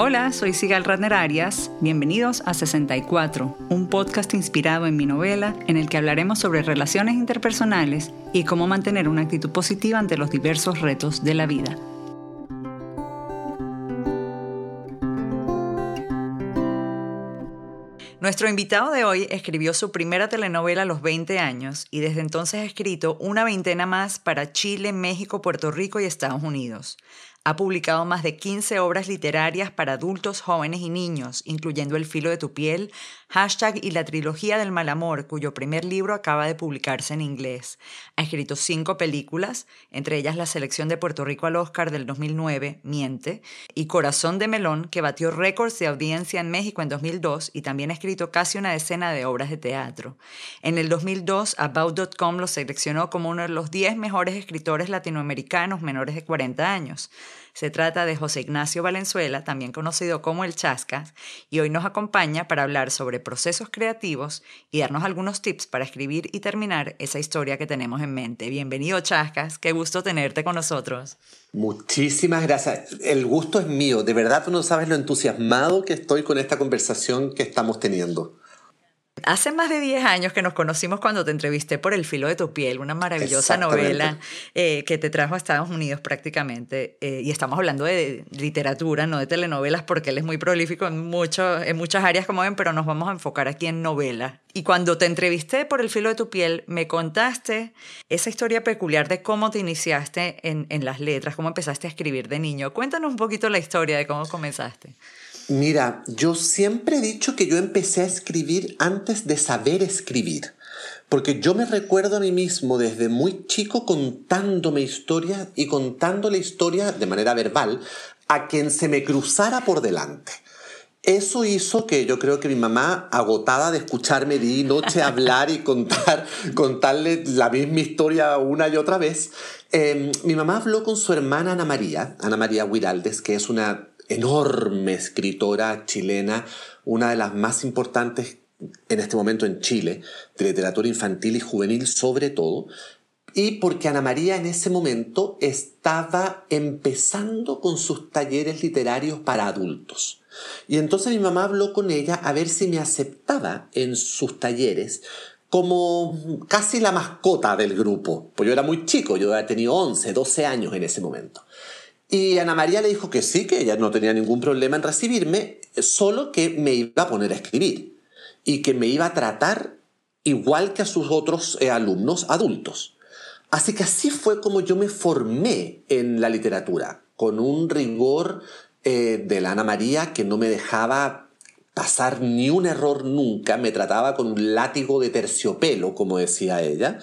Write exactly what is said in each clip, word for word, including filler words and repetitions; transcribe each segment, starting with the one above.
Hola, soy Sigal Ratner Arias. Bienvenidos a sesenta y cuatro, un podcast inspirado en mi novela en el que hablaremos sobre relaciones interpersonales y cómo mantener una actitud positiva ante los diversos retos de la vida. Nuestro invitado de hoy escribió su primera telenovela a los veinte años y desde entonces ha escrito una veintena más para Chile, México, Puerto Rico y Estados Unidos. Ha publicado más de quince obras literarias para adultos, jóvenes y niños, incluyendo El filo de tu piel, Hashtag y la trilogía del mal amor, cuyo primer libro acaba de publicarse en inglés. Ha escrito cinco películas, entre ellas la selección de Puerto Rico al Oscar del dos mil nueve, Miente, y Corazón de Melón, que batió récords de audiencia en México en dos mil dos, y también ha escrito casi una decena de obras de teatro. En el dos mil dos, About punto com lo seleccionó como uno de los diez mejores escritores latinoamericanos menores de cuarenta años. Se trata de José Ignacio Valenzuela, también conocido como El Chascas, y hoy nos acompaña para hablar sobre procesos creativos y darnos algunos tips para escribir y terminar esa historia que tenemos en mente. Bienvenido, Chascas, qué gusto tenerte con nosotros. Muchísimas gracias. El gusto es mío. De verdad, tú no sabes lo entusiasmado que estoy con esta conversación que estamos teniendo. Hace más de diez años que nos conocimos cuando te entrevisté por El filo de tu piel, una maravillosa novela eh, que te trajo a Estados Unidos prácticamente. Eh, y estamos hablando de literatura, no de telenovelas, porque él es muy prolífico en, mucho, en muchas áreas, como ven, pero nos vamos a enfocar aquí en novelas. Y cuando te entrevisté por El filo de tu piel, me contaste esa historia peculiar de cómo te iniciaste en, en las letras, cómo empezaste a escribir de niño. Cuéntanos un poquito la historia de cómo comenzaste. Mira, yo siempre he dicho que yo empecé a escribir antes de saber escribir, porque yo me recuerdo a mí mismo desde muy chico contándome historias y contándole historias de manera verbal a quien se me cruzara por delante. Eso hizo que yo creo que mi mamá, agotada de escucharme día y noche hablar y contar, contarle la misma historia una y otra vez, eh, mi mamá habló con su hermana Ana María, Ana María Guiraldes, que es una enorme escritora chilena, una de las más importantes en este momento en Chile, de literatura infantil y juvenil sobre todo, y porque Ana María en ese momento estaba empezando con sus talleres literarios para adultos. Y entonces mi mamá habló con ella a ver si me aceptaba en sus talleres como casi la mascota del grupo, pues yo era muy chico, yo había tenido once, doce años en ese momento. Y Ana María le dijo que sí, que ella no tenía ningún problema en recibirme, solo que me iba a poner a escribir y que me iba a tratar igual que a sus otros alumnos adultos. Así que así fue como yo me formé en la literatura, con un rigor eh, de la Ana María que no me dejaba pasar ni un error nunca, me trataba con un látigo de terciopelo, como decía ella.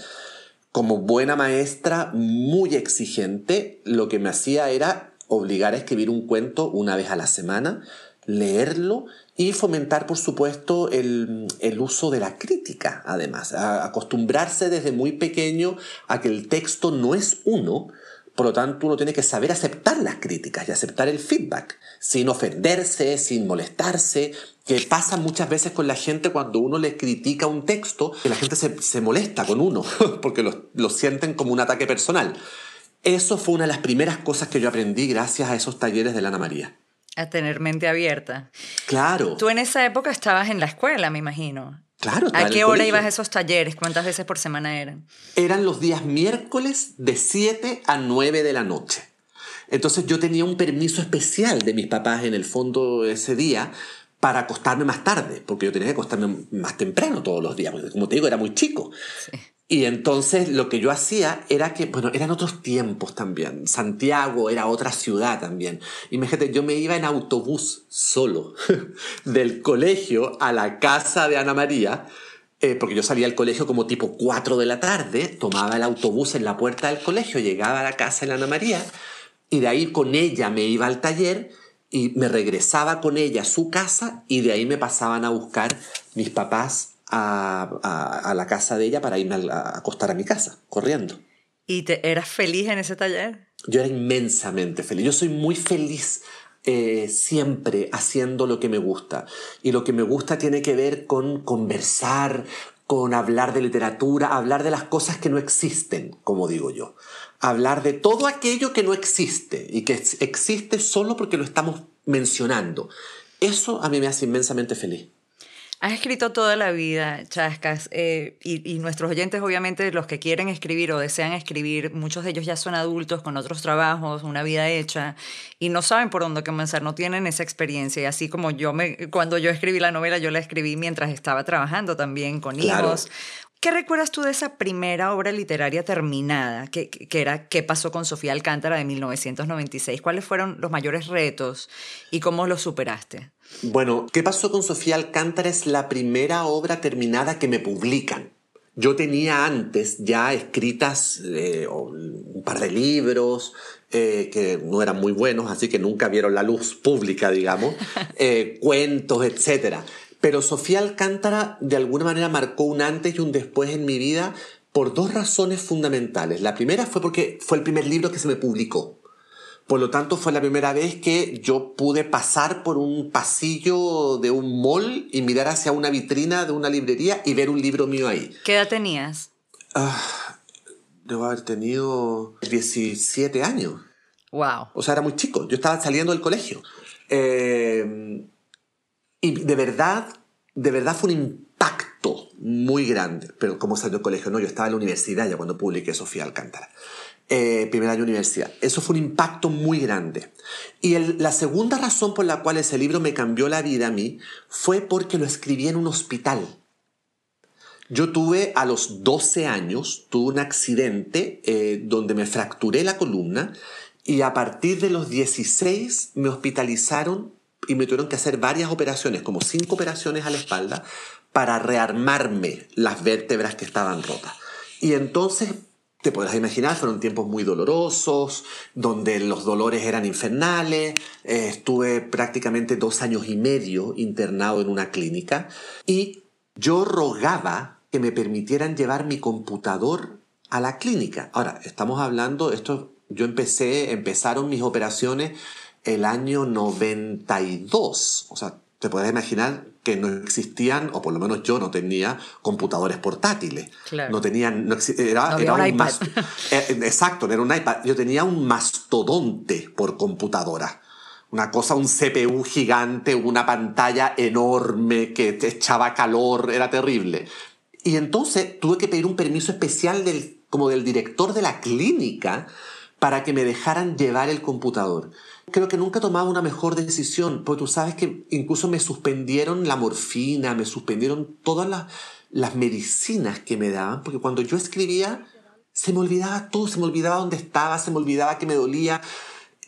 Como buena maestra, muy exigente, lo que me hacía era obligar a escribir un cuento una vez a la semana, leerlo y fomentar, por supuesto, el, el uso de la crítica, además. A acostumbrarse desde muy pequeño a que el texto no es uno, por lo tanto uno tiene que saber aceptar las críticas y aceptar el feedback, sin ofenderse, sin molestarse, que pasa muchas veces con la gente cuando uno le critica un texto, que la gente se, se molesta con uno, porque lo, lo sienten como un ataque personal. Eso fue una de las primeras cosas que yo aprendí gracias a esos talleres de Ana María. A tener mente abierta. Claro. Tú en esa época estabas en la escuela, me imagino. Claro, ¿a qué hora ibas a esos talleres? ¿Cuántas veces por semana eran? Eran los días miércoles de siete a nueve de la noche. Entonces yo tenía un permiso especial de mis papás en el fondo ese día para acostarme más tarde, porque yo tenía que acostarme más temprano todos los días, porque como te digo, era muy chico. Sí. Y entonces lo que yo hacía era que, bueno, eran otros tiempos también. Santiago era otra ciudad también. Imagínate, yo me iba en autobús solo del colegio a la casa de Ana María, eh, porque yo salía del colegio como tipo cuatro de la tarde, tomaba el autobús en la puerta del colegio, llegaba a la casa de Ana María y de ahí con ella me iba al taller y me regresaba con ella a su casa y de ahí me pasaban a buscar mis papás A, a, a la casa de ella para irme a, a acostar a mi casa, corriendo. ¿Y te eras feliz en ese taller? Yo era inmensamente feliz. Yo soy muy feliz eh, siempre haciendo lo que me gusta. Y lo que me gusta tiene que ver con conversar, con hablar de literatura, hablar de las cosas que no existen, como digo yo. Hablar de todo aquello que no existe y que existe solo porque lo estamos mencionando. Eso a mí me hace inmensamente feliz. Has escrito toda la vida, Chascas, eh, y, y nuestros oyentes, obviamente, los que quieren escribir o desean escribir, muchos de ellos ya son adultos con otros trabajos, una vida hecha, y no saben por dónde comenzar, no tienen esa experiencia. Y así como yo, me, cuando yo escribí la novela, yo la escribí mientras estaba trabajando también con hijos. Claro. ¿Qué recuerdas tú de esa primera obra literaria terminada, que, que era ¿Qué pasó con Sofía Alcántara de mil novecientos noventa y seis? ¿Cuáles fueron los mayores retos y cómo los superaste? Bueno, ¿Qué pasó con Sofía Alcántara? Es la primera obra terminada que me publican. Yo tenía antes ya escritas eh, un par de libros eh, que no eran muy buenos, así que nunca vieron la luz pública, digamos, eh, cuentos, etcétera. Pero Sofía Alcántara de alguna manera marcó un antes y un después en mi vida por dos razones fundamentales. La primera fue porque fue el primer libro que se me publicó. Por lo tanto, fue la primera vez que yo pude pasar por un pasillo de un mall y mirar hacia una vitrina de una librería y ver un libro mío ahí. ¿Qué edad tenías? Ah, debo haber tenido diecisiete años. Wow. O sea, era muy chico. Yo estaba saliendo del colegio. Eh... Y de verdad, de verdad fue un impacto muy grande. Pero como salió del colegio, no, yo estaba en la universidad ya cuando publiqué Sofía Alcántara. Eh, primer año de universidad. Eso fue un impacto muy grande. Y el, la segunda razón por la cual ese libro me cambió la vida a mí fue porque lo escribí en un hospital. Yo tuve a los doce años, tuve un accidente eh, donde me fracturé la columna y a partir de los dieciséis me hospitalizaron y me tuvieron que hacer varias operaciones, como cinco operaciones a la espalda, para rearmarme las vértebras que estaban rotas. Y entonces, te podrás imaginar, fueron tiempos muy dolorosos, donde los dolores eran infernales. Eh, estuve prácticamente dos años y medio internado en una clínica. Y yo rogaba que me permitieran llevar mi computador a la clínica. Ahora, estamos hablando, esto, yo empecé, empezaron mis operaciones el año noventa y dos, o sea, te puedes imaginar que no existían, o por lo menos yo no tenía computadores portátiles. Claro. No tenían, no, era, no era un, un iPad. Mas, eh, exacto, era un iPad. Yo tenía un mastodonte por computadora. Una cosa, un C P U gigante, una pantalla enorme que te echaba calor, era terrible. Y entonces tuve que pedir un permiso especial del, como del director de la clínica para que me dejaran llevar el computador. Creo que nunca tomaba una mejor decisión, porque tú sabes que incluso me suspendieron la morfina, me suspendieron todas las, las medicinas que me daban, porque cuando yo escribía se me olvidaba todo, se me olvidaba dónde estaba, se me olvidaba que me dolía.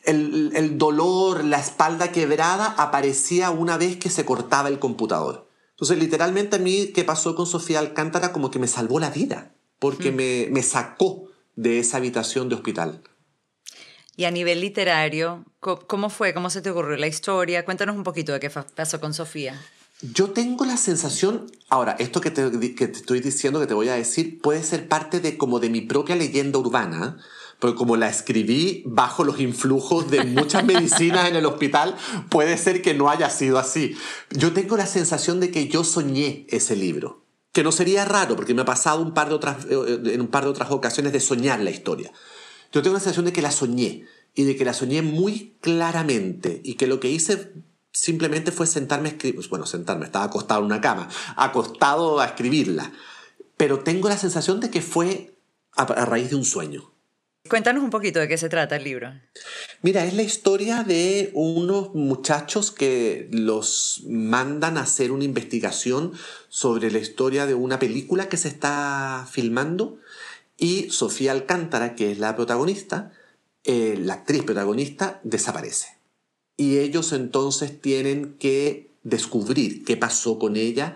El, el dolor, la espalda quebrada aparecía una vez que se cortaba el computador. Entonces, literalmente a mí, ¿qué pasó con Sofía Alcántara? Como que me salvó la vida, porque mm. me, me sacó de esa habitación de hospital. Y a nivel literario, ¿cómo fue? ¿Cómo se te ocurrió la historia? Cuéntanos un poquito de qué pasó con Sofía. Yo tengo la sensación... Ahora, esto que te, que te estoy diciendo, que te voy a decir, puede ser parte de, como de mi propia leyenda urbana, porque como la escribí bajo los influjos de muchas medicinas en el hospital, puede ser que no haya sido así. Yo tengo la sensación de que yo soñé ese libro. Que no sería raro, porque me ha pasado un par de otras, en un par de otras ocasiones de soñar la historia. Yo tengo la sensación de que la soñé, y de que la soñé muy claramente, y que lo que hice simplemente fue sentarme a escribir. Bueno, sentarme, estaba acostado en una cama, acostado a escribirla. Pero tengo la sensación de que fue a, a raíz de un sueño. Cuéntanos un poquito de qué se trata el libro. Mira, es la historia de unos muchachos que los mandan a hacer una investigación sobre la historia de una película que se está filmando. Y Sofía Alcántara, que es la protagonista, eh, la actriz protagonista, desaparece. Y ellos entonces tienen que descubrir qué pasó con ella,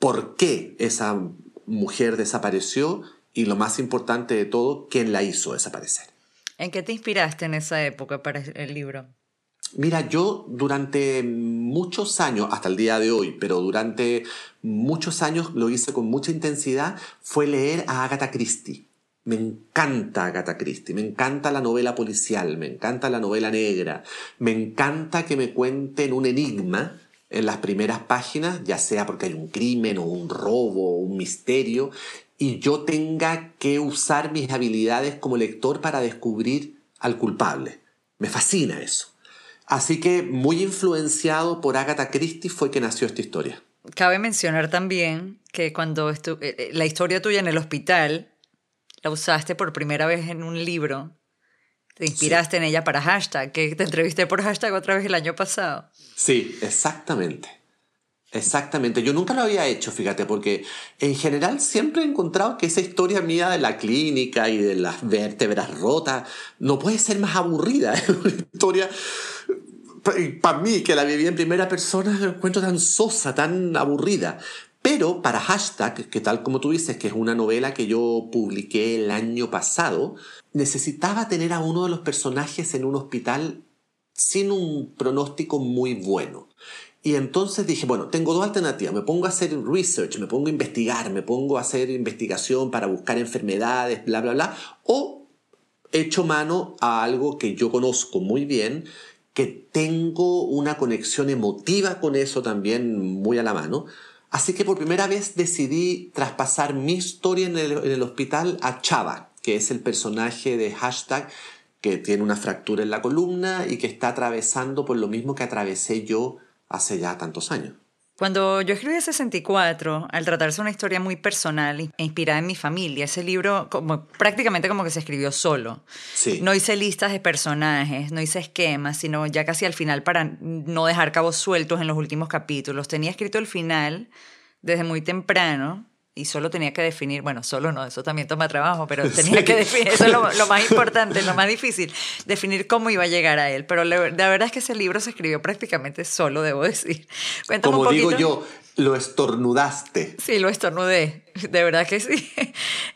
por qué esa mujer desapareció y, lo más importante de todo, quién la hizo desaparecer. ¿En qué te inspiraste en esa época para el libro? Mira, yo durante muchos años, hasta el día de hoy, pero durante muchos años lo hice con mucha intensidad, fue leer a Agatha Christie. Me encanta Agatha Christie, me encanta la novela policial, me encanta la novela negra, me encanta que me cuenten un enigma en las primeras páginas, ya sea porque hay un crimen o un robo o un misterio, y yo tenga que usar mis habilidades como lector para descubrir al culpable. Me fascina eso. Así que muy influenciado por Agatha Christie fue que nació esta historia. Cabe mencionar también que cuando estu- la historia tuya en el hospital la usaste por primera vez en un libro, te inspiraste sí. en ella para Hashtag, que te entrevisté por Hashtag otra vez el año pasado. Sí, exactamente. Exactamente. Yo nunca lo había hecho, fíjate, porque en general siempre he encontrado que esa historia mía de la clínica y de las vértebras rotas no puede ser más aburrida. Es una historia... Para mí, que la viví en primera persona, la encuentro tan sosa, tan aburrida. Pero para Hashtag, que tal como tú dices, que es una novela que yo publiqué el año pasado, necesitaba tener a uno de los personajes en un hospital sin un pronóstico muy bueno. Y entonces dije, bueno, tengo dos alternativas. Me pongo a hacer research, me pongo a investigar, me pongo a hacer investigación para buscar enfermedades, bla, bla, bla. O echo mano a algo que yo conozco muy bien, que tengo una conexión emotiva con eso también muy a la mano. Así que por primera vez decidí traspasar mi historia en el, en el hospital a Chava, que es el personaje de Hashtag que tiene una fractura en la columna y que está atravesando por lo mismo que atravesé yo hace ya tantos años. Cuando yo escribí sesenta y cuatro, al tratarse una historia muy personal e inspirada en mi familia, ese libro como, prácticamente como que se escribió solo. Sí. No hice listas de personajes, no hice esquemas, sino ya casi al final para no dejar cabos sueltos en los últimos capítulos. Tenía escrito el final desde muy temprano y solo tenía que definir, bueno, solo no, eso también toma trabajo, pero tenía sí. que definir, eso es lo, lo más importante, lo más difícil, definir cómo iba a llegar a él. Pero la, la verdad es que ese libro se escribió prácticamente solo, debo decir. Cuéntame Como un poquito. Digo yo, lo estornudaste. Sí, lo estornudé, de verdad que sí.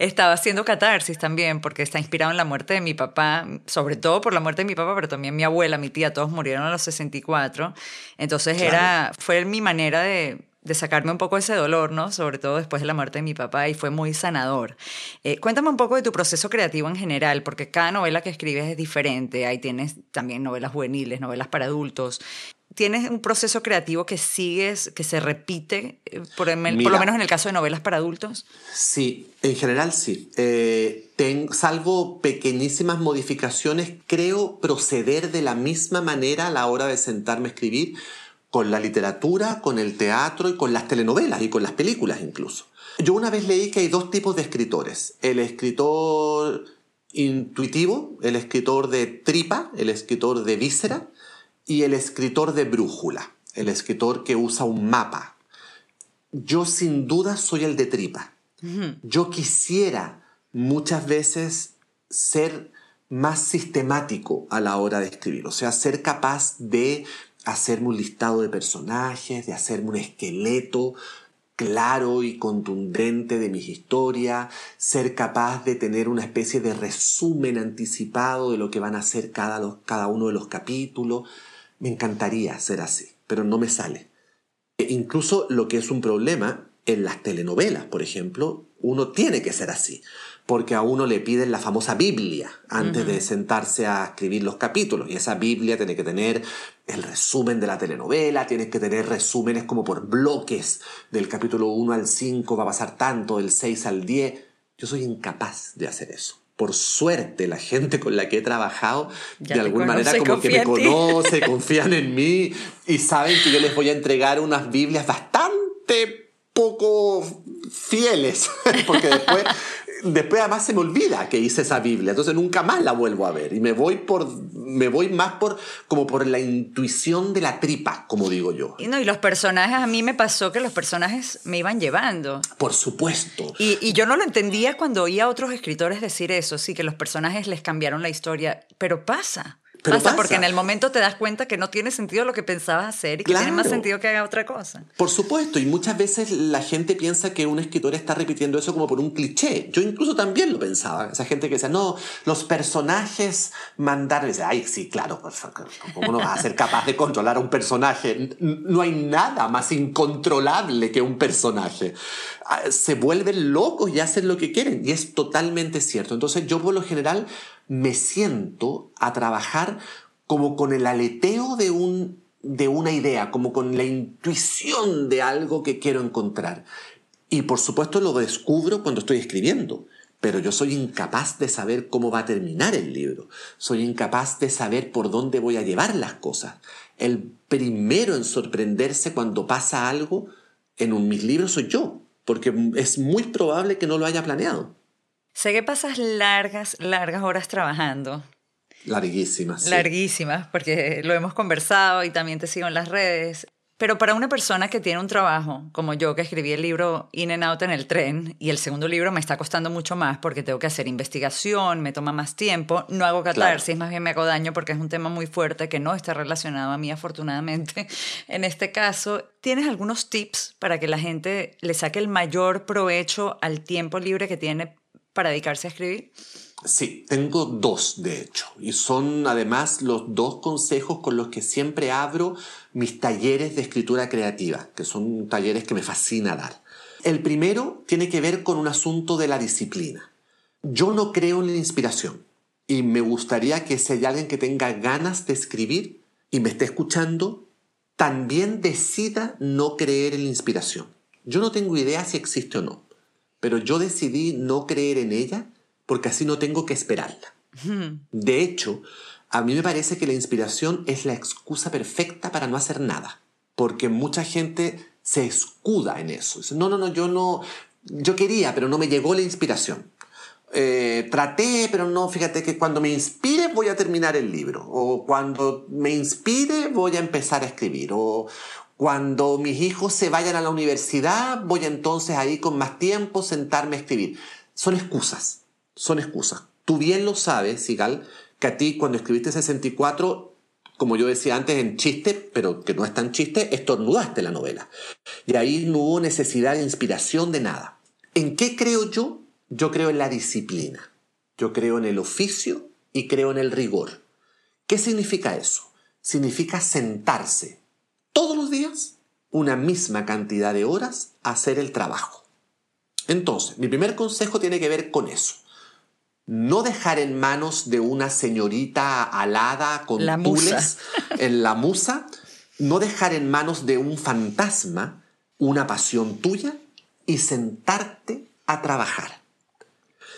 Estaba haciendo catarsis también, porque está inspirado en la muerte de mi papá, sobre todo por la muerte de mi papá, pero también mi abuela, mi tía, todos murieron a los sesenta y cuatro. Entonces claro. era, fue mi manera de... de sacarme un poco ese dolor, ¿no? Sobre todo después de la muerte de mi papá, y fue muy sanador. Eh, cuéntame un poco de tu proceso creativo en general, porque cada novela que escribes es diferente. Ahí tienes también novelas juveniles, novelas para adultos. ¿Tienes un proceso creativo que sigues, que se repite, por, el, Mira, por lo menos en el caso de novelas para adultos? Sí, en general sí. Eh, ten, salvo pequeñísimas modificaciones, creo proceder de la misma manera a la hora de sentarme a escribir, con la literatura, con el teatro y con las telenovelas y con las películas incluso. Yo una vez leí que hay dos tipos de escritores. El escritor intuitivo, el escritor de tripa, el escritor de víscera, y el escritor de brújula, el escritor que usa un mapa. Yo sin duda soy el de tripa. Yo quisiera muchas veces ser más sistemático a la hora de escribir, o sea, ser capaz de... hacerme un listado de personajes, de hacerme un esqueleto claro y contundente de mis historias, ser capaz de tener una especie de resumen anticipado de lo que van a ser cada, los, cada uno de los capítulos. Me encantaría ser así, pero no me sale. E incluso lo que es un problema en las telenovelas, por ejemplo, uno tiene que ser así, porque a uno le piden la famosa Biblia antes uh-huh. de sentarse a escribir los capítulos, y esa Biblia tiene que tener el resumen de la telenovela, tienes que tener resúmenes como por bloques, del capítulo uno al cinco va a pasar tanto, del seis al diez. Yo soy incapaz de hacer eso. Por suerte, la gente con la que he trabajado ya de alguna conoce, manera como que me conoce, confían en mí y saben que yo les voy a entregar unas Biblias bastante poco fieles, porque después... Después además se me olvida que hice esa Biblia, entonces nunca más la vuelvo a ver y me voy por me voy más por como por la intuición de la tripa, como digo yo. Y no, y los personajes, a mí me pasó que los personajes me iban llevando. Por supuesto. Y, y yo no lo entendía cuando oía a otros escritores decir eso, sí, que los personajes les cambiaron la historia, pero pasa. Pero pasa, pasa porque en el momento te das cuenta que no tiene sentido lo que pensabas hacer y que claro. tiene más sentido que haga otra cosa. Por supuesto, y muchas veces la gente piensa que un escritor está repitiendo eso como por un cliché. Yo incluso también lo pensaba. Esa gente que decía, no, los personajes mandaron... Y dice, ay, sí, claro, ¿cómo no vas a ser capaz de controlar a un personaje? No hay nada más incontrolable que un personaje. Se vuelven locos y hacen lo que quieren, y es totalmente cierto. Entonces yo por lo general... me siento a trabajar como con el aleteo de, un, de una idea, como con la intuición de algo que quiero encontrar. Y por supuesto lo descubro cuando estoy escribiendo. pero yo soy incapaz de saber cómo va a terminar el libro. Soy incapaz de saber por dónde voy a llevar las cosas. El primero en sorprenderse cuando pasa algo en un, mis libros soy yo, porque es muy probable que no lo haya planeado. Sé que pasas largas, largas horas trabajando. Larguísimas. Sí. Larguísimas, porque lo hemos conversado y también te sigo en las redes. Pero para una persona que tiene un trabajo, como yo, que escribí el libro In and Out en el tren, y el segundo libro me está costando mucho más porque tengo que hacer investigación, me toma más tiempo, no hago catarsis, claro. Más bien me hago daño porque es un tema muy fuerte que no está relacionado a mí, afortunadamente, en este caso. ¿Tienes algunos tips para que la gente le saque el mayor provecho al tiempo libre que tiene para dedicarse a escribir? Sí, tengo dos, de hecho, y son además los dos consejos con los que siempre abro mis talleres de escritura creativa, que son talleres que me fascina dar. El primero tiene que ver con un asunto de la disciplina. Yo no creo en la inspiración, y me gustaría que si hay alguien que tenga ganas de escribir y me esté escuchando, también decida no creer en la inspiración. Yo no tengo idea si existe o no, pero yo decidí no creer en ella porque así no tengo que esperarla. De hecho, a mí me parece que la inspiración es la excusa perfecta para no hacer nada, porque mucha gente se escuda en eso. Dice, no, no, no, yo no, yo quería, pero no me llegó la inspiración. Eh, traté, pero no, fíjate que cuando me inspire voy a terminar el libro, o cuando me inspire voy a empezar a escribir, o cuando mis hijos se vayan a la universidad voy entonces ahí con más tiempo sentarme a escribir. Son excusas. Son excusas. Tú bien lo sabes, Sigal, que a ti cuando escribiste sesenta y cuatro, como yo decía antes en chiste, pero que no es tan chiste, estornudaste la novela. Y ahí no hubo necesidad de inspiración de nada. ¿En qué creo yo? Yo creo en la disciplina. Yo creo en el oficio y creo en el rigor. ¿Qué significa eso? Significa sentarse todos los días una misma cantidad de horas a hacer el trabajo. Entonces, mi primer consejo tiene que ver con eso. No dejar en manos de una señorita alada con tules en la musa, no dejar en manos de un fantasma una pasión tuya y sentarte a trabajar.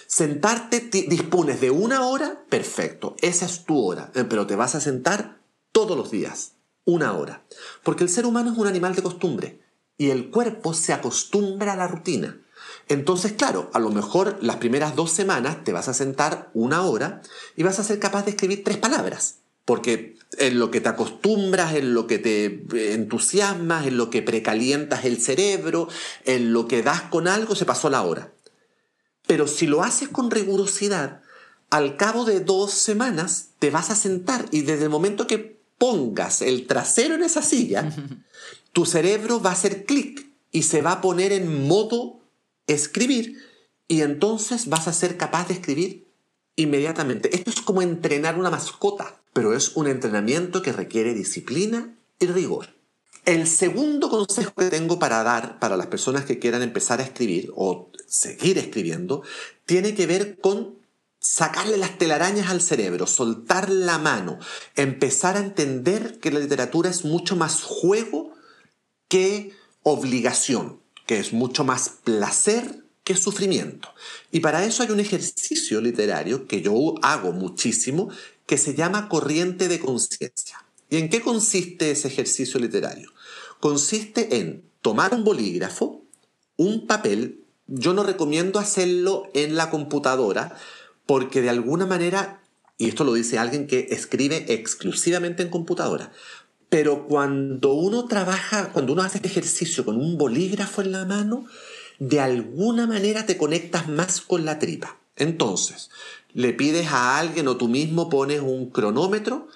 Sentarte, dispones de una hora, perfecto, esa es tu hora, pero te vas a sentar todos los días, una hora. Porque el ser humano es un animal de costumbre y el cuerpo se acostumbra a la rutina. Entonces, claro, a lo mejor las primeras dos semanas te vas a sentar una hora y vas a ser capaz de escribir tres palabras. Porque en lo que te acostumbras, en lo que te entusiasmas, en lo que precalientas el cerebro, en lo que das con algo, se pasó la hora. Pero si lo haces con rigurosidad, al cabo de dos semanas te vas a sentar y desde el momento que pongas el trasero en esa silla, tu cerebro va a hacer clic y se va a poner en modo escribir, y entonces vas a ser capaz de escribir inmediatamente. Esto es como entrenar una mascota, pero es un entrenamiento que requiere disciplina y rigor. El segundo consejo que tengo para dar para las personas que quieran empezar a escribir o seguir escribiendo tiene que ver con sacarle las telarañas al cerebro, soltar la mano, empezar a entender que la literatura es mucho más juego que obligación, que es mucho más placer que sufrimiento. Y para eso hay un ejercicio literario que yo hago muchísimo, que se llama corriente de conciencia. ¿Y en qué consiste ese ejercicio literario? Consiste en tomar un bolígrafo, un papel. Yo no recomiendo hacerlo en la computadora, porque de alguna manera, y esto lo dice alguien que escribe exclusivamente en computadora, pero cuando uno trabaja, cuando uno hace este ejercicio con un bolígrafo en la mano, de alguna manera te conectas más con la tripa. Entonces, le pides a alguien o tú mismo pones un cronómetro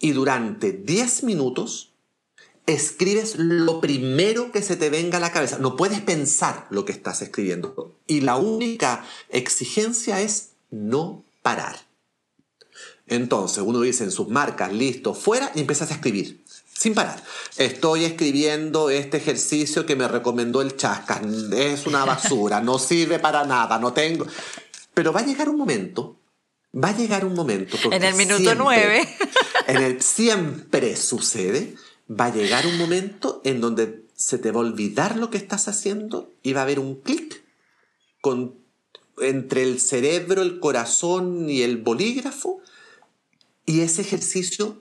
y durante diez minutos escribes lo primero que se te venga a la cabeza. No puedes pensar lo que estás escribiendo. Y la única exigencia es no parar. Entonces, uno dice en sus marcas, listo, fuera, y empiezas a escribir. Sin parar. Estoy escribiendo este ejercicio que me recomendó el Chascas. Es una basura, no sirve para nada, no tengo... Pero va a llegar un momento, va a llegar un momento... En el minuto nueve. En el siempre sucede, va a llegar un momento en donde se te va a olvidar lo que estás haciendo y va a haber un clic con entre el cerebro, el corazón y el bolígrafo, y ese ejercicio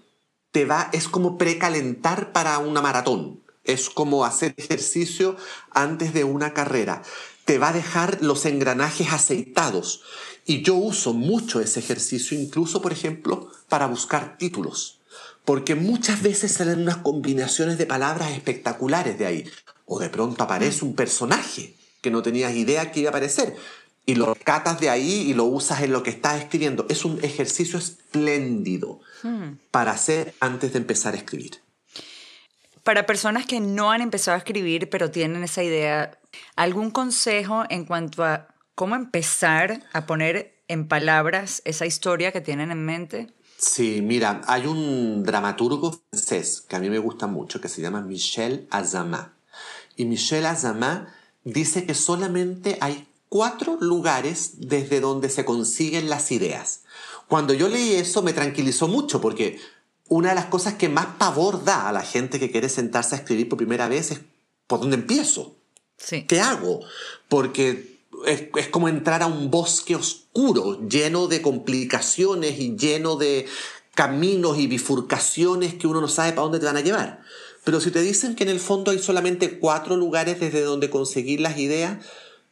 te va, es como precalentar para una maratón, es como hacer ejercicio antes de una carrera, te va a dejar los engranajes aceitados. Y yo uso mucho ese ejercicio, incluso, por ejemplo, para buscar títulos, porque muchas veces salen unas combinaciones de palabras espectaculares de ahí, o de pronto aparece un personaje que no tenías idea que iba a aparecer, y lo rescatas de ahí y lo usas en lo que estás escribiendo. Es un ejercicio espléndido hmm. para hacer antes de empezar a escribir. Para personas que no han empezado a escribir, pero tienen esa idea, ¿algún consejo en cuanto a cómo empezar a poner en palabras esa historia que tienen en mente? Sí, mira, hay un dramaturgo francés que a mí me gusta mucho, que se llama Michel Azamá. Y Michel Azamá dice que solamente hay cuatro lugares desde donde se consiguen las ideas. Cuando yo leí eso me tranquilizó mucho, porque una de las cosas que más pavor da a la gente que quiere sentarse a escribir por primera vez es ¿por dónde empiezo? Sí. ¿Qué hago? Porque es, es como entrar a un bosque oscuro, lleno de complicaciones y lleno de caminos y bifurcaciones que uno no sabe para dónde te van a llevar. Pero si te dicen que en el fondo hay solamente cuatro lugares desde donde conseguir las ideas,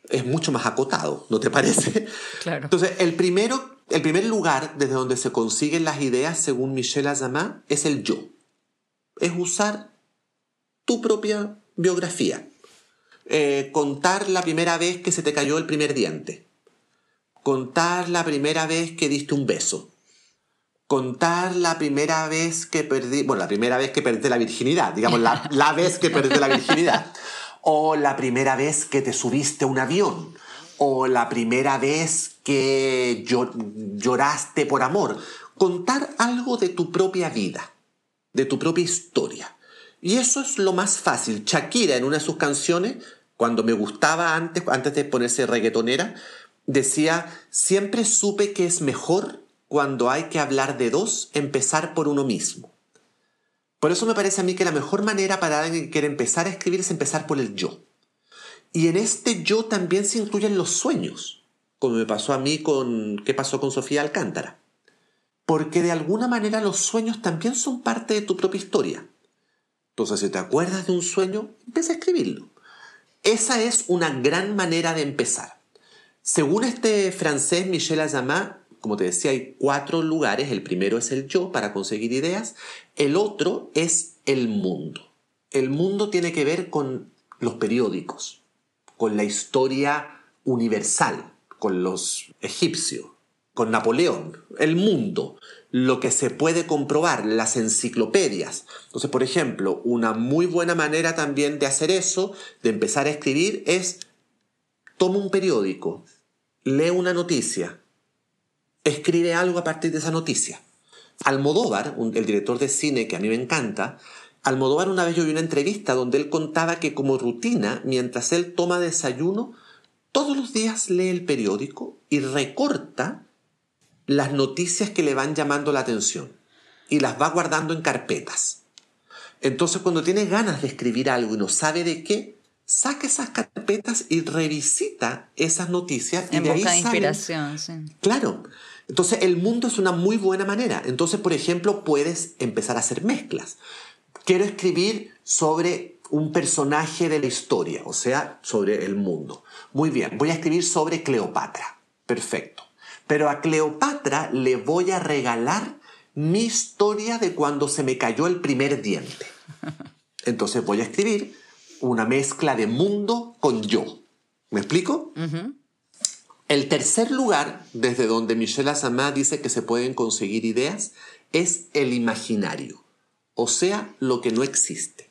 es mucho más acotado, ¿no te parece? Claro. Entonces, el, primero, el primer lugar desde donde se consiguen las ideas, según Michel Azamá, es el yo. Es usar tu propia biografía. Eh, contar la primera vez que se te cayó el primer diente. Contar la primera vez que diste un beso. Contar la primera vez que perdí... Bueno, la primera vez que perdí la virginidad. Digamos, la, la vez que perdí la virginidad. O la primera vez que te subiste a un avión. O la primera vez que llor, lloraste por amor. Contar algo de tu propia vida. De tu propia historia. Y eso es lo más fácil. Shakira, en una de sus canciones, cuando me gustaba antes, antes de ponerse reggaetonera, decía, siempre supe que es mejor... cuando hay que hablar de dos, empezar por uno mismo. Por eso me parece a mí que la mejor manera para alguien que quiere empezar a escribir es empezar por el yo. Y en este yo también se incluyen los sueños, como me pasó a mí con ¿Qué pasó con Sofía Alcántara? Porque de alguna manera los sueños también son parte de tu propia historia. Entonces, si te acuerdas de un sueño, empieza a escribirlo. Esa es una gran manera de empezar. Según este francés Michel Azamá, como te decía, hay cuatro lugares. El primero es el yo para conseguir ideas. El otro es el mundo. El mundo tiene que ver con los periódicos, con la historia universal, con los egipcios, con Napoleón. El mundo, lo que se puede comprobar, las enciclopedias. Entonces, por ejemplo, una muy buena manera también de hacer eso, de empezar a escribir, es toma un periódico, lee una noticia, escribe algo a partir de esa noticia. Almodóvar, un, el director de cine que a mí me encanta, Almodóvar una vez yo vi una entrevista donde él contaba que como rutina, mientras él toma desayuno, todos los días lee el periódico y recorta las noticias que le van llamando la atención y las va guardando en carpetas. Entonces, cuando tiene ganas de escribir algo y no sabe de qué, saca esas carpetas y revisita esas noticias. En y de busca ahí de inspiración, salen. Sí. Claro. Entonces, el mundo es una muy buena manera. Entonces, por ejemplo, puedes empezar a hacer mezclas. Quiero escribir sobre un personaje de la historia, o sea, sobre el mundo. Muy bien, voy a escribir sobre Cleopatra. Perfecto. Pero a Cleopatra le voy a regalar mi historia de cuando se me cayó el primer diente. Entonces, voy a escribir una mezcla de mundo con yo. ¿Me explico? Uh-huh. El tercer lugar, desde donde Michel Azamá dice que se pueden conseguir ideas, es el imaginario. O sea, lo que no existe.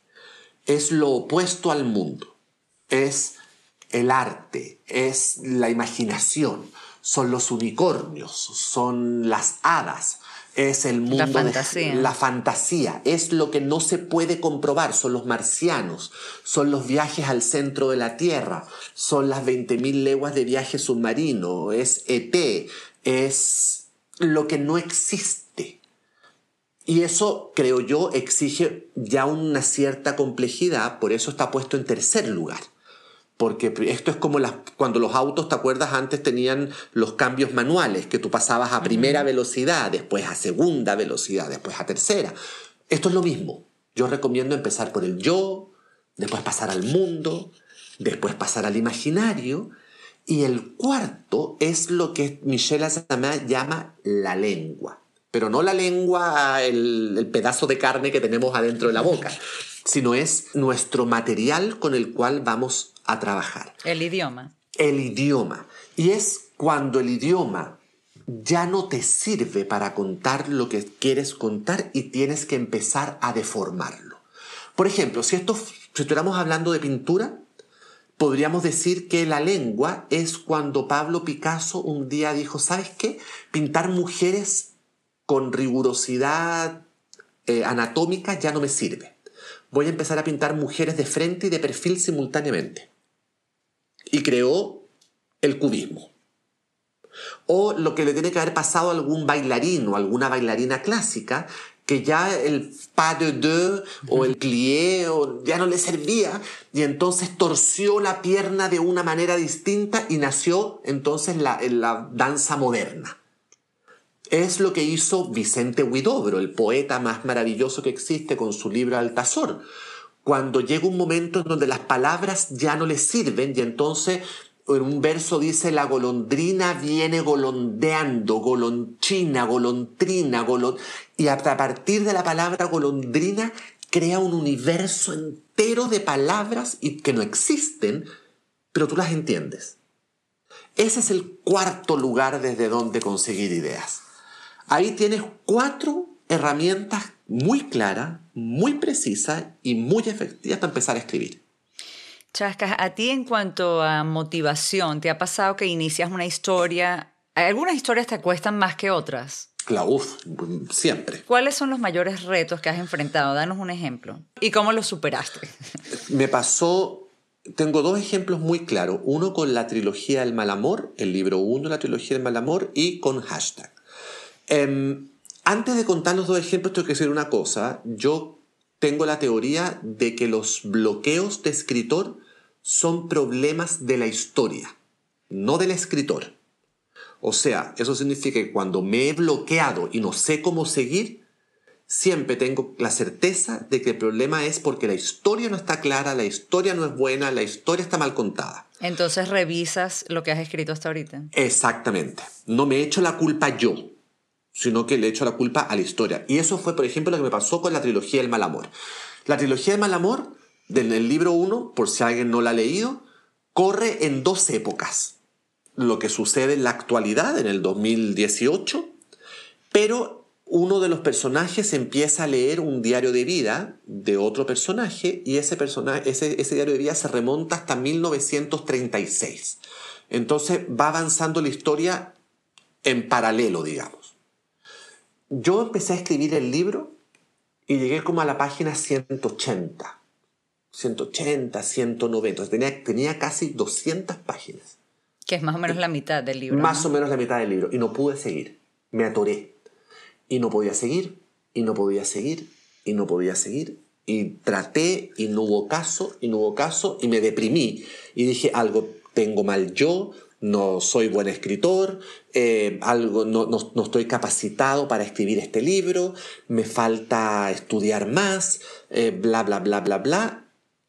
Es lo opuesto al mundo. Es el arte, es la imaginación, son los unicornios, son las hadas, es el mundo, la fantasía. De, la fantasía es lo que no se puede comprobar, son los marcianos, son los viajes al centro de la Tierra, son las veinte mil leguas de viaje submarino, es E T, es lo que no existe. Y eso, creo yo, exige ya una cierta complejidad, por eso está puesto en tercer lugar. Porque esto es como las, cuando los autos, ¿te acuerdas? Antes tenían los cambios manuales, que tú pasabas a primera velocidad, después a segunda velocidad, después a tercera. Esto es lo mismo. Yo recomiendo empezar por el yo, después pasar al mundo, después pasar al imaginario. Y el cuarto es lo que Michel Azamá llama la lengua. Pero no la lengua, el, el pedazo de carne que tenemos adentro de la boca, sino es nuestro material con el cual vamos a trabajar. El idioma. El idioma. Y es cuando el idioma ya no te sirve para contar lo que quieres contar y tienes que empezar a deformarlo. Por ejemplo, si, esto, si estuviéramos hablando de pintura, podríamos decir que la lengua es cuando Pablo Picasso un día dijo, ¿sabes qué? Pintar mujeres con rigurosidad eh, anatómica ya no me sirve. Voy a empezar a pintar mujeres de frente y de perfil simultáneamente. Y creó el cubismo. O lo que le tiene que haber pasado a algún bailarín o alguna bailarina clásica, que ya el pas de deux o el plié o ya no le servía, y entonces torció la pierna de una manera distinta y nació entonces la, la danza moderna. Es lo que hizo Vicente Huidobro, el poeta más maravilloso que existe, con su libro Altazor, cuando llega un momento en donde las palabras ya no le sirven y entonces en un verso dice la golondrina viene golondeando, golonchina, golondrina, golon... y a partir de la palabra golondrina crea un universo entero de palabras y que no existen, pero tú las entiendes. Ese es el cuarto lugar desde donde conseguir ideas. Ahí tienes cuatro herramientas muy claras, muy precisas y muy efectivas para empezar a escribir. Chascas, a ti en cuanto a motivación, ¿te ha pasado que inicias una historia? ¿Algunas historias te cuestan más que otras? Claro, siempre. ¿Cuáles son los mayores retos que has enfrentado? Danos un ejemplo. ¿Y cómo los superaste? Me pasó... Tengo dos ejemplos muy claros. Uno con la trilogía del mal amor, el libro uno, la trilogía del mal amor, y con Hashtag. Eh, antes de contar los dos ejemplos, tengo que decir una cosa. Yo tengo la teoría de que los bloqueos de escritor son problemas de la historia, no del escritor. O sea, eso significa que cuando me he bloqueado y no sé cómo seguir, siempre tengo la certeza de que el problema es porque la historia no está clara, la historia no es buena, la historia está mal contada. Entonces revisas lo que has escrito hasta ahorita. Exactamente. No me echo la culpa yo, sino que le echo la culpa a la historia. Y eso fue, por ejemplo, lo que me pasó con la trilogía del mal amor. La trilogía del mal amor, del libro uno, por si alguien no la ha leído, corre en dos épocas. Lo que sucede en la actualidad, en el dos mil dieciocho, pero... uno de los personajes empieza a leer un diario de vida de otro personaje y ese, personaje, ese, ese diario de vida se remonta hasta mil novecientos treinta y seis. Entonces va avanzando la historia en paralelo, digamos. Yo empecé a escribir el libro y llegué como a la página ciento ochenta, ciento noventa. Entonces tenía, tenía casi doscientas páginas. Que es más o menos la mitad del libro. Más ¿no? o menos la mitad del libro. Y no pude seguir. Me atoré. Y no podía seguir, y no podía seguir, y no podía seguir. Y traté, y no hubo caso, y no hubo caso, y me deprimí. Y dije, algo tengo mal yo, no soy buen escritor, eh, algo, no, no, no estoy capacitado para escribir este libro, me falta estudiar más, eh, bla, bla, bla, bla, bla.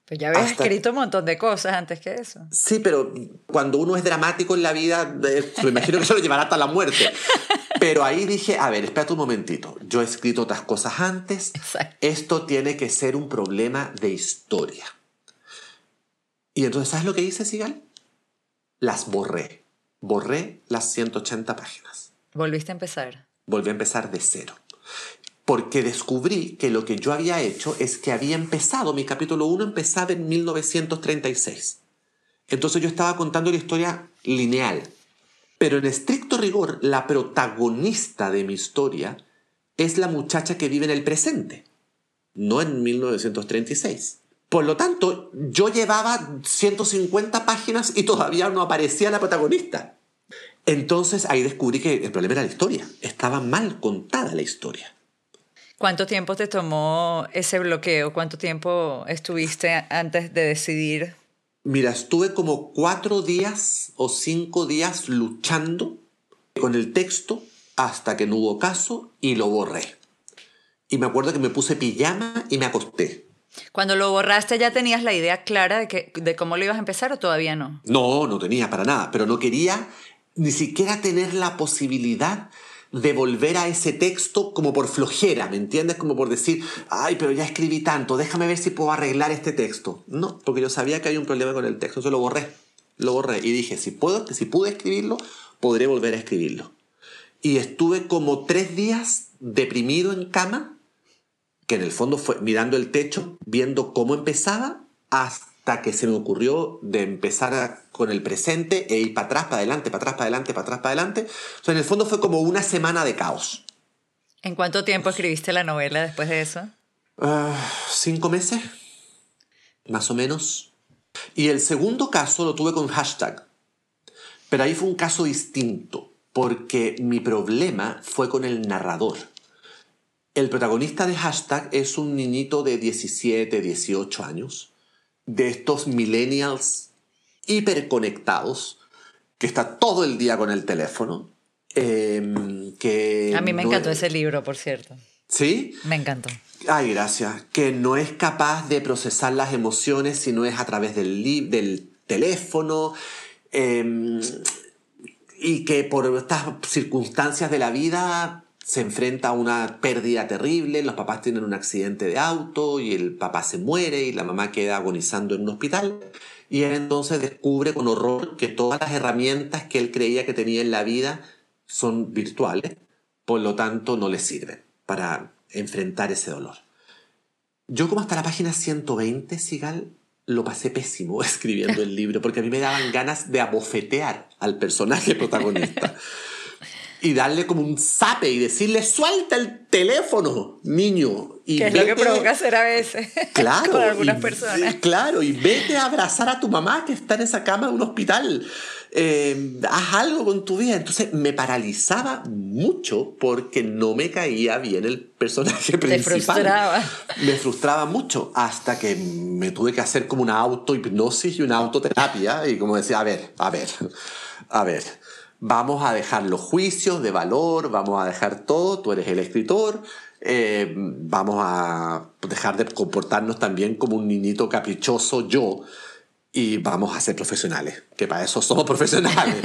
Pues ya habías Hasta... escrito un montón de cosas antes que eso. Sí, pero cuando uno es dramático en la vida, eh, me imagino que eso lo llevará hasta la muerte. Pero ahí dije, a ver, espérate un momentito. Yo he escrito otras cosas antes. Exacto. Esto tiene que ser un problema de historia. Y entonces, ¿sabes lo que hice, Sigal? Las borré. Borré las ciento ochenta páginas. ¿Volviste a empezar? Volví a empezar de cero. Porque descubrí que lo que yo había hecho es que había empezado, mi capítulo uno empezaba en mil novecientos treinta y seis. Entonces yo estaba contando la historia lineal. Pero en estricto rigor, la protagonista de mi historia es la muchacha que vive en el presente, no en mil novecientos treinta y seis. Por lo tanto, yo llevaba ciento cincuenta páginas y todavía no aparecía la protagonista. Entonces ahí descubrí que el problema era la historia. Estaba mal contada la historia. ¿Cuánto tiempo te tomó ese bloqueo? ¿Cuánto tiempo estuviste antes de decidir Mira, estuve como cuatro días o cinco días luchando con el texto hasta que no hubo caso y lo borré. Y me acuerdo que me puse pijama y me acosté. Cuando lo borraste, ¿ya tenías la idea clara de, que, de cómo lo ibas a empezar o todavía no? No, no tenía para nada, pero no quería ni siquiera tener la posibilidad de volver a ese texto como por flojera, ¿me entiendes? Como por decir, ay, pero ya escribí tanto, déjame ver si puedo arreglar este texto. No, porque yo sabía que había un problema con el texto, entonces lo borré, lo borré. Y dije, si puedo, si pude escribirlo, podré volver a escribirlo. Y estuve como tres días deprimido en cama, que en el fondo fue mirando el techo, viendo cómo empezaba, hasta que se me ocurrió de empezar a, con el presente e ir para atrás, para adelante, para atrás, para adelante, para atrás, para adelante. O sea, en el fondo fue como una semana de caos. ¿En cuánto tiempo escribiste la novela después de eso? Uh, cinco meses, más o menos. Y el segundo caso lo tuve con Hashtag. Pero ahí fue un caso distinto, porque mi problema fue con el narrador. El protagonista de Hashtag es un niñito de diecisiete, dieciocho años, de estos millennials hiperconectados, que está todo el día con el teléfono. Eh, que A mí me no encantó es... ese libro, por cierto. ¿Sí? Me encantó. Ay, gracias. Que no es capaz de procesar las emociones si no es a través del, li... del teléfono. Eh, y que por estas circunstancias de la vida se enfrenta a una pérdida terrible, los papás tienen un accidente de auto y el papá se muere y la mamá queda agonizando en un hospital, y él entonces descubre con horror que todas las herramientas que él creía que tenía en la vida son virtuales, por lo tanto no le sirven para enfrentar ese dolor. Yo como hasta la página ciento veinte, Sigal, lo pasé pésimo escribiendo el libro, porque a mí me daban ganas de abofetear al personaje protagonista. Y darle como un zape y decirle, suelta el teléfono, niño. Y que es vete... lo que provoca hacer a veces. Claro. Con algunas y, personas. Claro, y vete a abrazar a tu mamá que está en esa cama de un hospital. Eh, haz algo con tu vida. Entonces me paralizaba mucho porque no me caía bien el personaje principal. Me frustraba. Me frustraba mucho hasta que me tuve que hacer como una autohipnosis y una autoterapia. Y como decía, a ver, a ver, a ver. Vamos a dejar los juicios de valor, vamos a dejar todo, tú eres el escritor, eh, vamos a dejar de comportarnos también como un niñito caprichoso yo y vamos a ser profesionales, que para eso somos profesionales.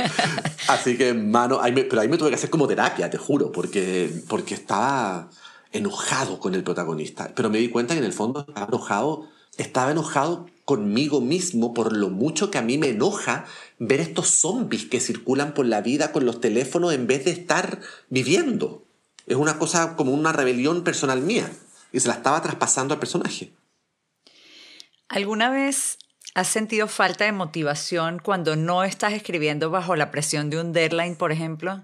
Así que, mano, ahí me, pero ahí me tuve que hacer como terapia, te juro, porque, porque estaba enojado con el protagonista. Pero me di cuenta que en el fondo estaba enojado, estaba enojado conmigo mismo por lo mucho que a mí me enoja ver estos zombies que circulan por la vida con los teléfonos en vez de estar viviendo. Es una cosa como una rebelión personal mía y se la estaba traspasando al personaje. ¿Alguna vez has sentido falta de motivación cuando no estás escribiendo bajo la presión de un deadline, por ejemplo?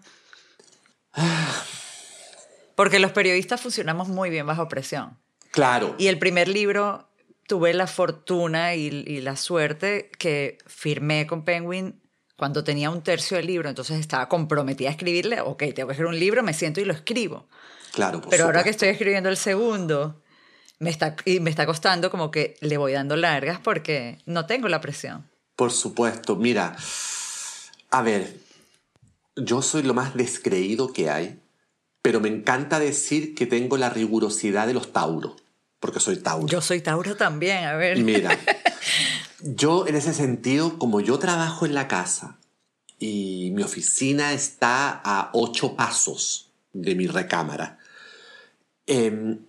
Porque los periodistas funcionamos muy bien bajo presión. Claro. Y el primer libro... Tuve la fortuna y, y la suerte que firmé con Penguin cuando tenía un tercio del libro, entonces estaba comprometida a escribirle, ok, tengo que escribir un libro, me siento y lo escribo. Claro, por Pero supuesto. Ahora que estoy escribiendo el segundo, me está, y me está costando como que le voy dando largas porque no tengo la presión. Por supuesto, mira, a ver, yo soy lo más descreído que hay, pero me encanta decir que tengo la rigurosidad de los tauros. Porque soy Tauro. Yo soy Tauro también, a ver. Mira, yo en ese sentido, como yo trabajo en la casa y mi oficina está a ocho pasos de mi recámara, eh,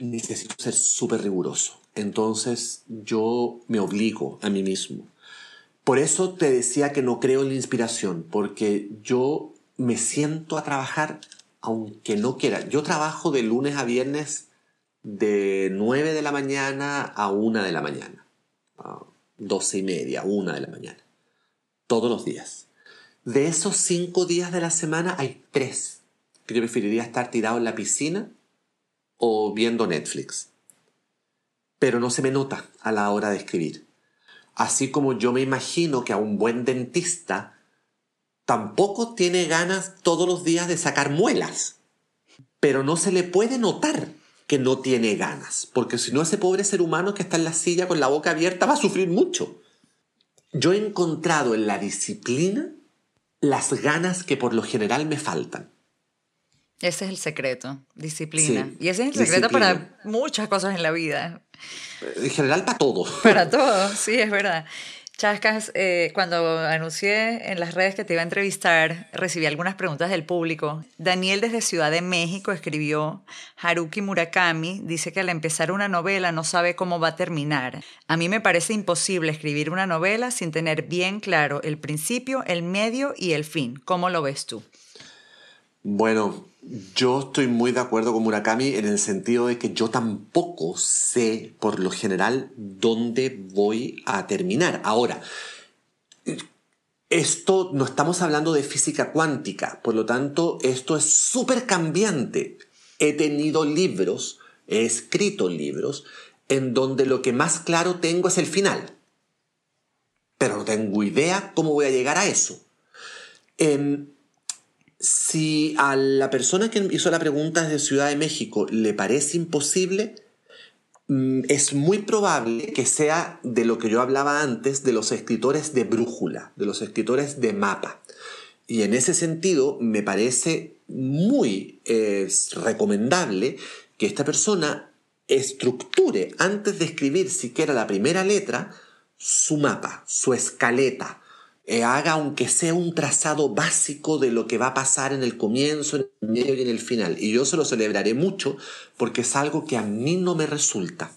necesito ser súper riguroso. Entonces yo me obligo a mí mismo. Por eso te decía que no creo en la inspiración, porque yo me siento a trabajar aunque no quiera. Yo trabajo de lunes a viernes de nueve de la mañana a una de la mañana, doce y media, una de la mañana, todos los días. De esos cinco días de la semana hay tres que yo preferiría estar tirado en la piscina o viendo Netflix, pero no se me nota a la hora de escribir. Así como yo me imagino que a un buen dentista tampoco tiene ganas todos los días de sacar muelas, pero no se le puede notar que no tiene ganas, porque si no ese pobre ser humano que está en la silla con la boca abierta va a sufrir mucho. yo he encontrado en la disciplina las ganas que por lo general me faltan. Ese es el secreto, disciplina. Sí, y ese es el secreto disciplina. Para muchas cosas en la vida. En general para todo. Para todo, sí, es verdad. Chascas, eh, cuando anuncié en las redes que te iba a entrevistar, recibí algunas preguntas del público. Daniel desde Ciudad de México escribió: Haruki Murakami dice que al empezar una novela no sabe cómo va a terminar. A mí me parece imposible escribir una novela sin tener bien claro el principio, el medio y el fin. ¿Cómo lo ves tú? Bueno, yo estoy muy de acuerdo con Murakami en el sentido de que yo tampoco sé, por lo general, dónde voy a terminar. Ahora, esto no estamos hablando de física cuántica, por lo tanto, esto es súper cambiante. He tenido libros, he escrito libros, en donde lo que más claro tengo es el final. Pero no tengo idea cómo voy a llegar a eso. Eh, Si a la persona que hizo la pregunta desde Ciudad de México le parece imposible, es muy probable que sea de lo que yo hablaba antes, de los escritores de brújula, de los escritores de mapa. Y en ese sentido me parece muy eh, recomendable que esta persona estructure, antes de escribir siquiera la primera letra, su mapa, su escaleta. Haga aunque sea un trazado básico de lo que va a pasar en el comienzo, en el medio y en el final. Y yo se lo celebraré mucho porque es algo que a mí no me resulta.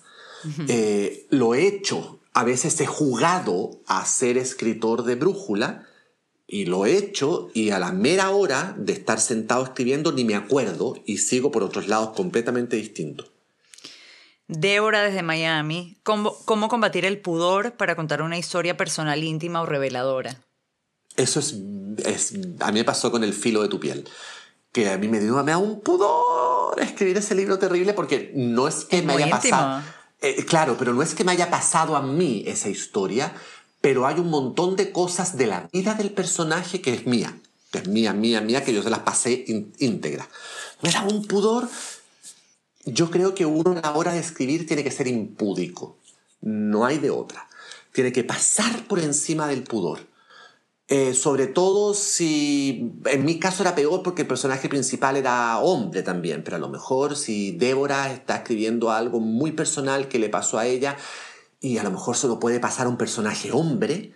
Uh-huh. Eh, lo he hecho. A veces he jugado a ser escritor de brújula y lo he hecho y a la mera hora de estar sentado escribiendo ni me acuerdo y sigo por otros lados completamente distintos. Débora desde Miami, ¿cómo, ¿cómo combatir el pudor para contar una historia personal íntima o reveladora? Eso es, es... A mí me pasó con El filo de tu piel, que a mí me dio me da un pudor escribir ese libro terrible porque no es que es me haya íntimo. pasado... Eh, claro, pero no es que me haya pasado a mí esa historia, pero hay un montón de cosas de la vida del personaje que es mía, que es mía, mía, mía, que yo se las pasé íntegra. Me da un pudor... Yo creo que uno a la hora de escribir tiene que ser impúdico. No hay de otra. Tiene que pasar por encima del pudor. Eh, sobre todo si... En mi caso era peor porque el personaje principal era hombre también, pero a lo mejor si Débora está escribiendo algo muy personal que le pasó a ella y a lo mejor se lo puede pasar a un personaje hombre,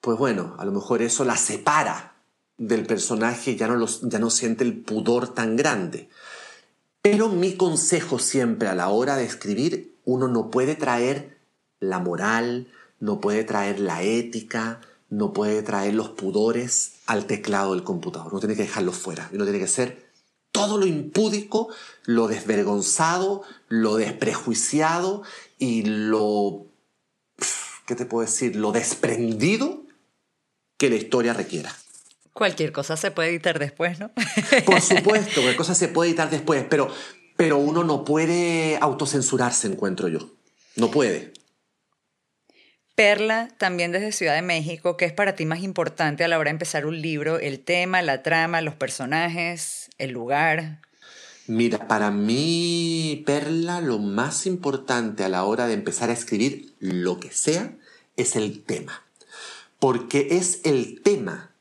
pues bueno, a lo mejor eso la separa del personaje y ya no, los, ya no siente el pudor tan grande. Pero mi consejo siempre a la hora de escribir, uno no puede traer la moral, no puede traer la ética, no puede traer los pudores al teclado del computador. Uno tiene que dejarlos fuera. Uno tiene que ser todo lo impúdico, lo desvergonzado, lo desprejuiciado y lo... ¿Qué te puedo decir? Lo desprendido que la historia requiera. Cualquier cosa se puede editar después, ¿no? Por supuesto, cualquier cosa se puede editar después, pero, pero uno no puede autocensurarse, encuentro yo. No puede. Perla, también desde Ciudad de México, ¿qué es para ti más importante a la hora de empezar un libro? ¿El tema, la trama, los personajes, el lugar? Mira, para mí, Perla, lo más importante a la hora de empezar a escribir lo que sea es el tema. Porque es el tema...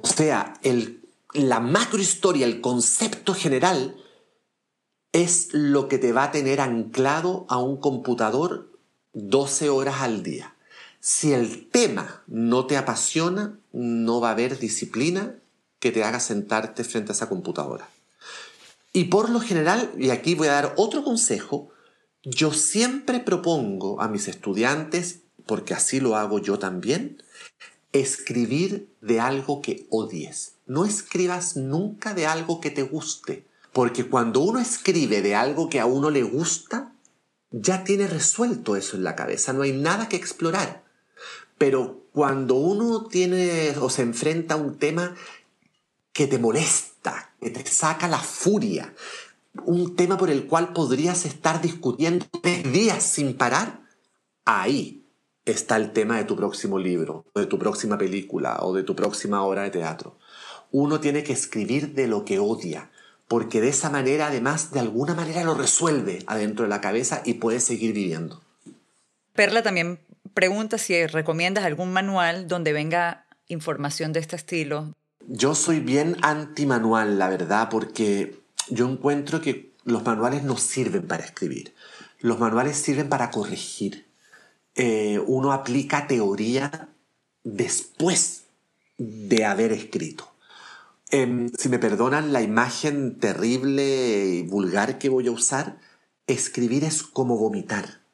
O sea, el, la macrohistoria, el concepto general, es lo que te va a tener anclado a un computador doce horas al día. Si el tema no te apasiona, no va a haber disciplina que te haga sentarte frente a esa computadora. Y por lo general, y aquí voy a dar otro consejo, yo siempre propongo a mis estudiantes, porque así lo hago yo también, escribir de algo que odies. No escribas nunca de algo que te guste, porque cuando uno escribe de algo que a uno le gusta, ya tiene resuelto eso en la cabeza, no hay nada que explorar. Pero cuando uno tiene o se enfrenta a un tema que te molesta, que te saca la furia, un tema por el cual podrías estar discutiendo tres días sin parar, ahí está el tema de tu próximo libro, o de tu próxima película, o de tu próxima obra de teatro. Uno tiene que escribir de lo que odia, porque de esa manera, además, de alguna manera lo resuelve adentro de la cabeza y puede seguir viviendo. Perla también pregunta si recomiendas algún manual donde venga información de este estilo. Yo soy bien anti-manual, la verdad, porque yo encuentro que los manuales no sirven para escribir. Los manuales sirven para corregir. Eh, uno aplica teoría después de haber escrito. Eh, si me perdonan la imagen terrible y vulgar que voy a usar, escribir es como vomitar.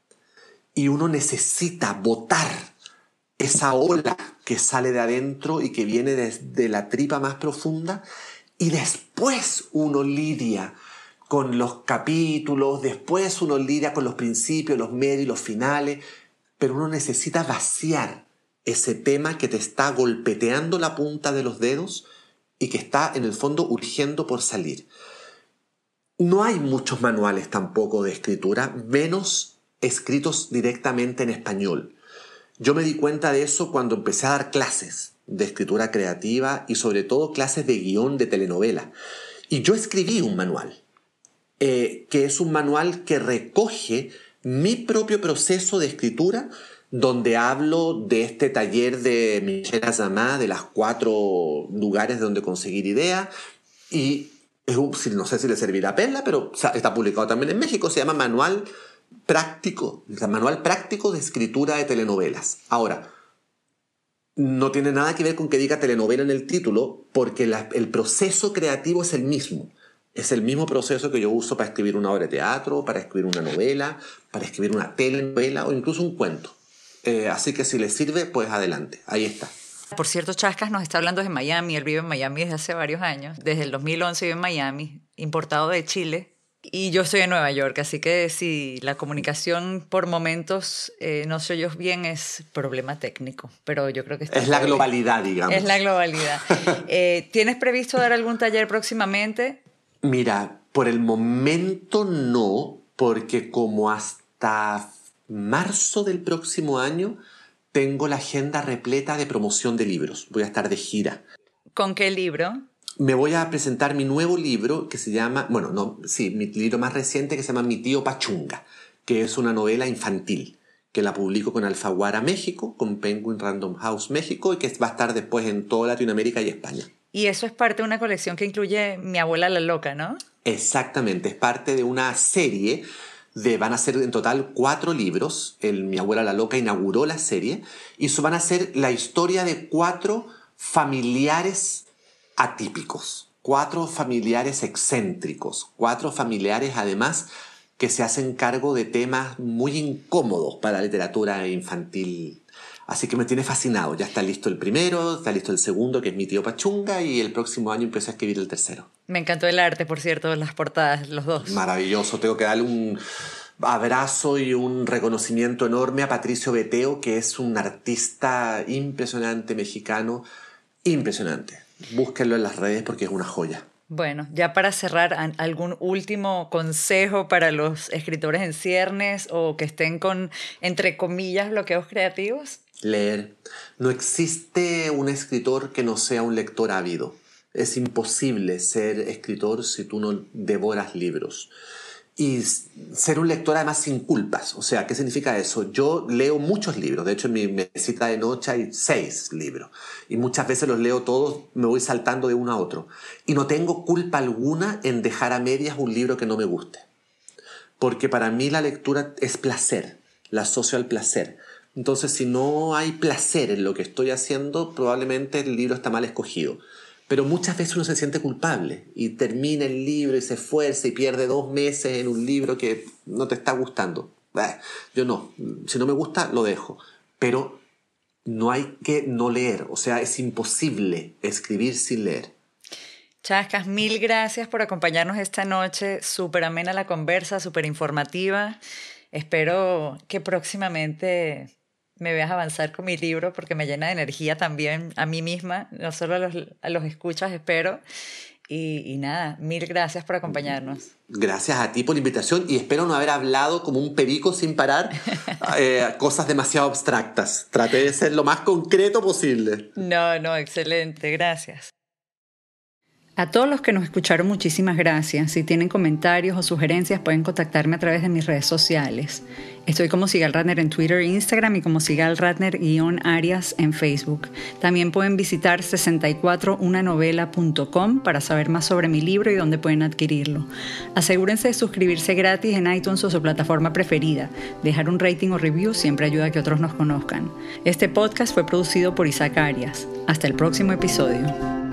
Y uno necesita botar esa ola que sale de adentro y que viene desde la tripa más profunda, y después uno lidia con los capítulos, después uno lidia con los principios, los medios, los finales, pero uno necesita vaciar ese tema que te está golpeteando la punta de los dedos y que está en el fondo urgiendo por salir. No hay muchos manuales tampoco de escritura, menos escritos directamente en español. Yo me di cuenta de eso cuando empecé a dar clases de escritura creativa y sobre todo clases de guión de telenovela. Y yo escribí un manual, eh, que es un manual que recoge mi propio proceso de escritura, donde hablo de este taller de Michel Azamá, de las cuatro lugares donde conseguir ideas, y es un, no sé si le servirá a Perla, pero está publicado también en México, se llama Manual Práctico, Manual Práctico de Escritura de Telenovelas. Ahora, no tiene nada que ver con que diga telenovela en el título, porque la, el proceso creativo es el mismo. Es el mismo proceso que yo uso para escribir una obra de teatro, para escribir una novela, para escribir una telenovela o incluso un cuento. Eh, así que si les sirve, pues adelante. Ahí está. Por cierto, Chascas nos está hablando de Miami. Él vive en Miami desde hace varios años. Desde el dos mil once vive en Miami, importado de Chile. Y yo estoy en Nueva York, así que si la comunicación por momentos eh, no se oye bien, es problema técnico, pero yo creo que... Es la globalidad, digamos. Es la globalidad. eh, ¿Tienes previsto dar algún taller próximamente? Mira, por el momento no, porque como hasta marzo del próximo año tengo la agenda repleta de promoción de libros. Voy a estar de gira. ¿Con qué libro? Me voy a presentar mi nuevo libro que se llama, bueno, no, sí, mi libro más reciente que se llama Mi tío Pachunga, que es una novela infantil que la publico con Alfaguara México, con Penguin Random House México, y que va a estar después en toda Latinoamérica y España. Y eso es parte de una colección que incluye Mi Abuela la Loca, ¿no? Exactamente, es parte de una serie de, van a ser en total cuatro libros. El Mi Abuela la Loca inauguró la serie, y eso van a ser la historia de cuatro familiares atípicos, cuatro familiares excéntricos, cuatro familiares además que se hacen cargo de temas muy incómodos para la literatura infantil. Así que me tiene fascinado. Ya está listo el primero, está listo el segundo, que es Mi tío Pachunga, y el próximo año empiezo a escribir el tercero. Me encantó el arte, por cierto, las portadas, los dos. Maravilloso. Tengo que darle un abrazo y un reconocimiento enorme a Patricio Beteo, que es un artista impresionante mexicano, impresionante. Búsquenlo en las redes porque es una joya. Bueno, ya para cerrar, ¿algún último consejo para los escritores en ciernes o que estén con, entre comillas, bloqueos creativos? Leer. No existe un escritor que no sea un lector ávido. Es imposible ser escritor si tú no devoras libros. Y ser un lector además sin culpas. O sea, ¿qué significa eso? Yo leo muchos libros. De hecho, en mi mesita de noche hay seis libros. Y muchas veces los leo todos, me voy saltando de uno a otro. Y no tengo culpa alguna en dejar a medias un libro que no me guste. Porque para mí la lectura es placer. La asocio al placer. Entonces, si no hay placer en lo que estoy haciendo, probablemente el libro está mal escogido. Pero muchas veces uno se siente culpable y termina el libro y se esfuerza y pierde dos meses en un libro que no te está gustando. Yo no. Si no me gusta, lo dejo. Pero no hay que no leer. O sea, es imposible escribir sin leer. Chascas, mil gracias por acompañarnos esta noche. Súper amena la conversa, súper informativa. Espero que próximamente me veas avanzar con mi libro porque me llena de energía también a mí misma, no solo a los, a los escuchas, espero. Y, y nada, mil gracias por acompañarnos. Gracias a ti por la invitación y espero no haber hablado como un perico sin parar eh, cosas demasiado abstractas. Traté de ser lo más concreto posible. No, no, excelente, gracias. A todos los que nos escucharon, muchísimas gracias. Si tienen comentarios o sugerencias, pueden contactarme a través de mis redes sociales. Estoy como Sigal Ratner en Twitter e Instagram y como Sigal Ratner-Arias en Facebook. También pueden visitar sesenta y cuatro una novela punto com para saber más sobre mi libro y dónde pueden adquirirlo. Asegúrense de suscribirse gratis en iTunes o su plataforma preferida. Dejar un rating o review siempre ayuda a que otros nos conozcan. Este podcast fue producido por Isaac Arias. Hasta el próximo episodio.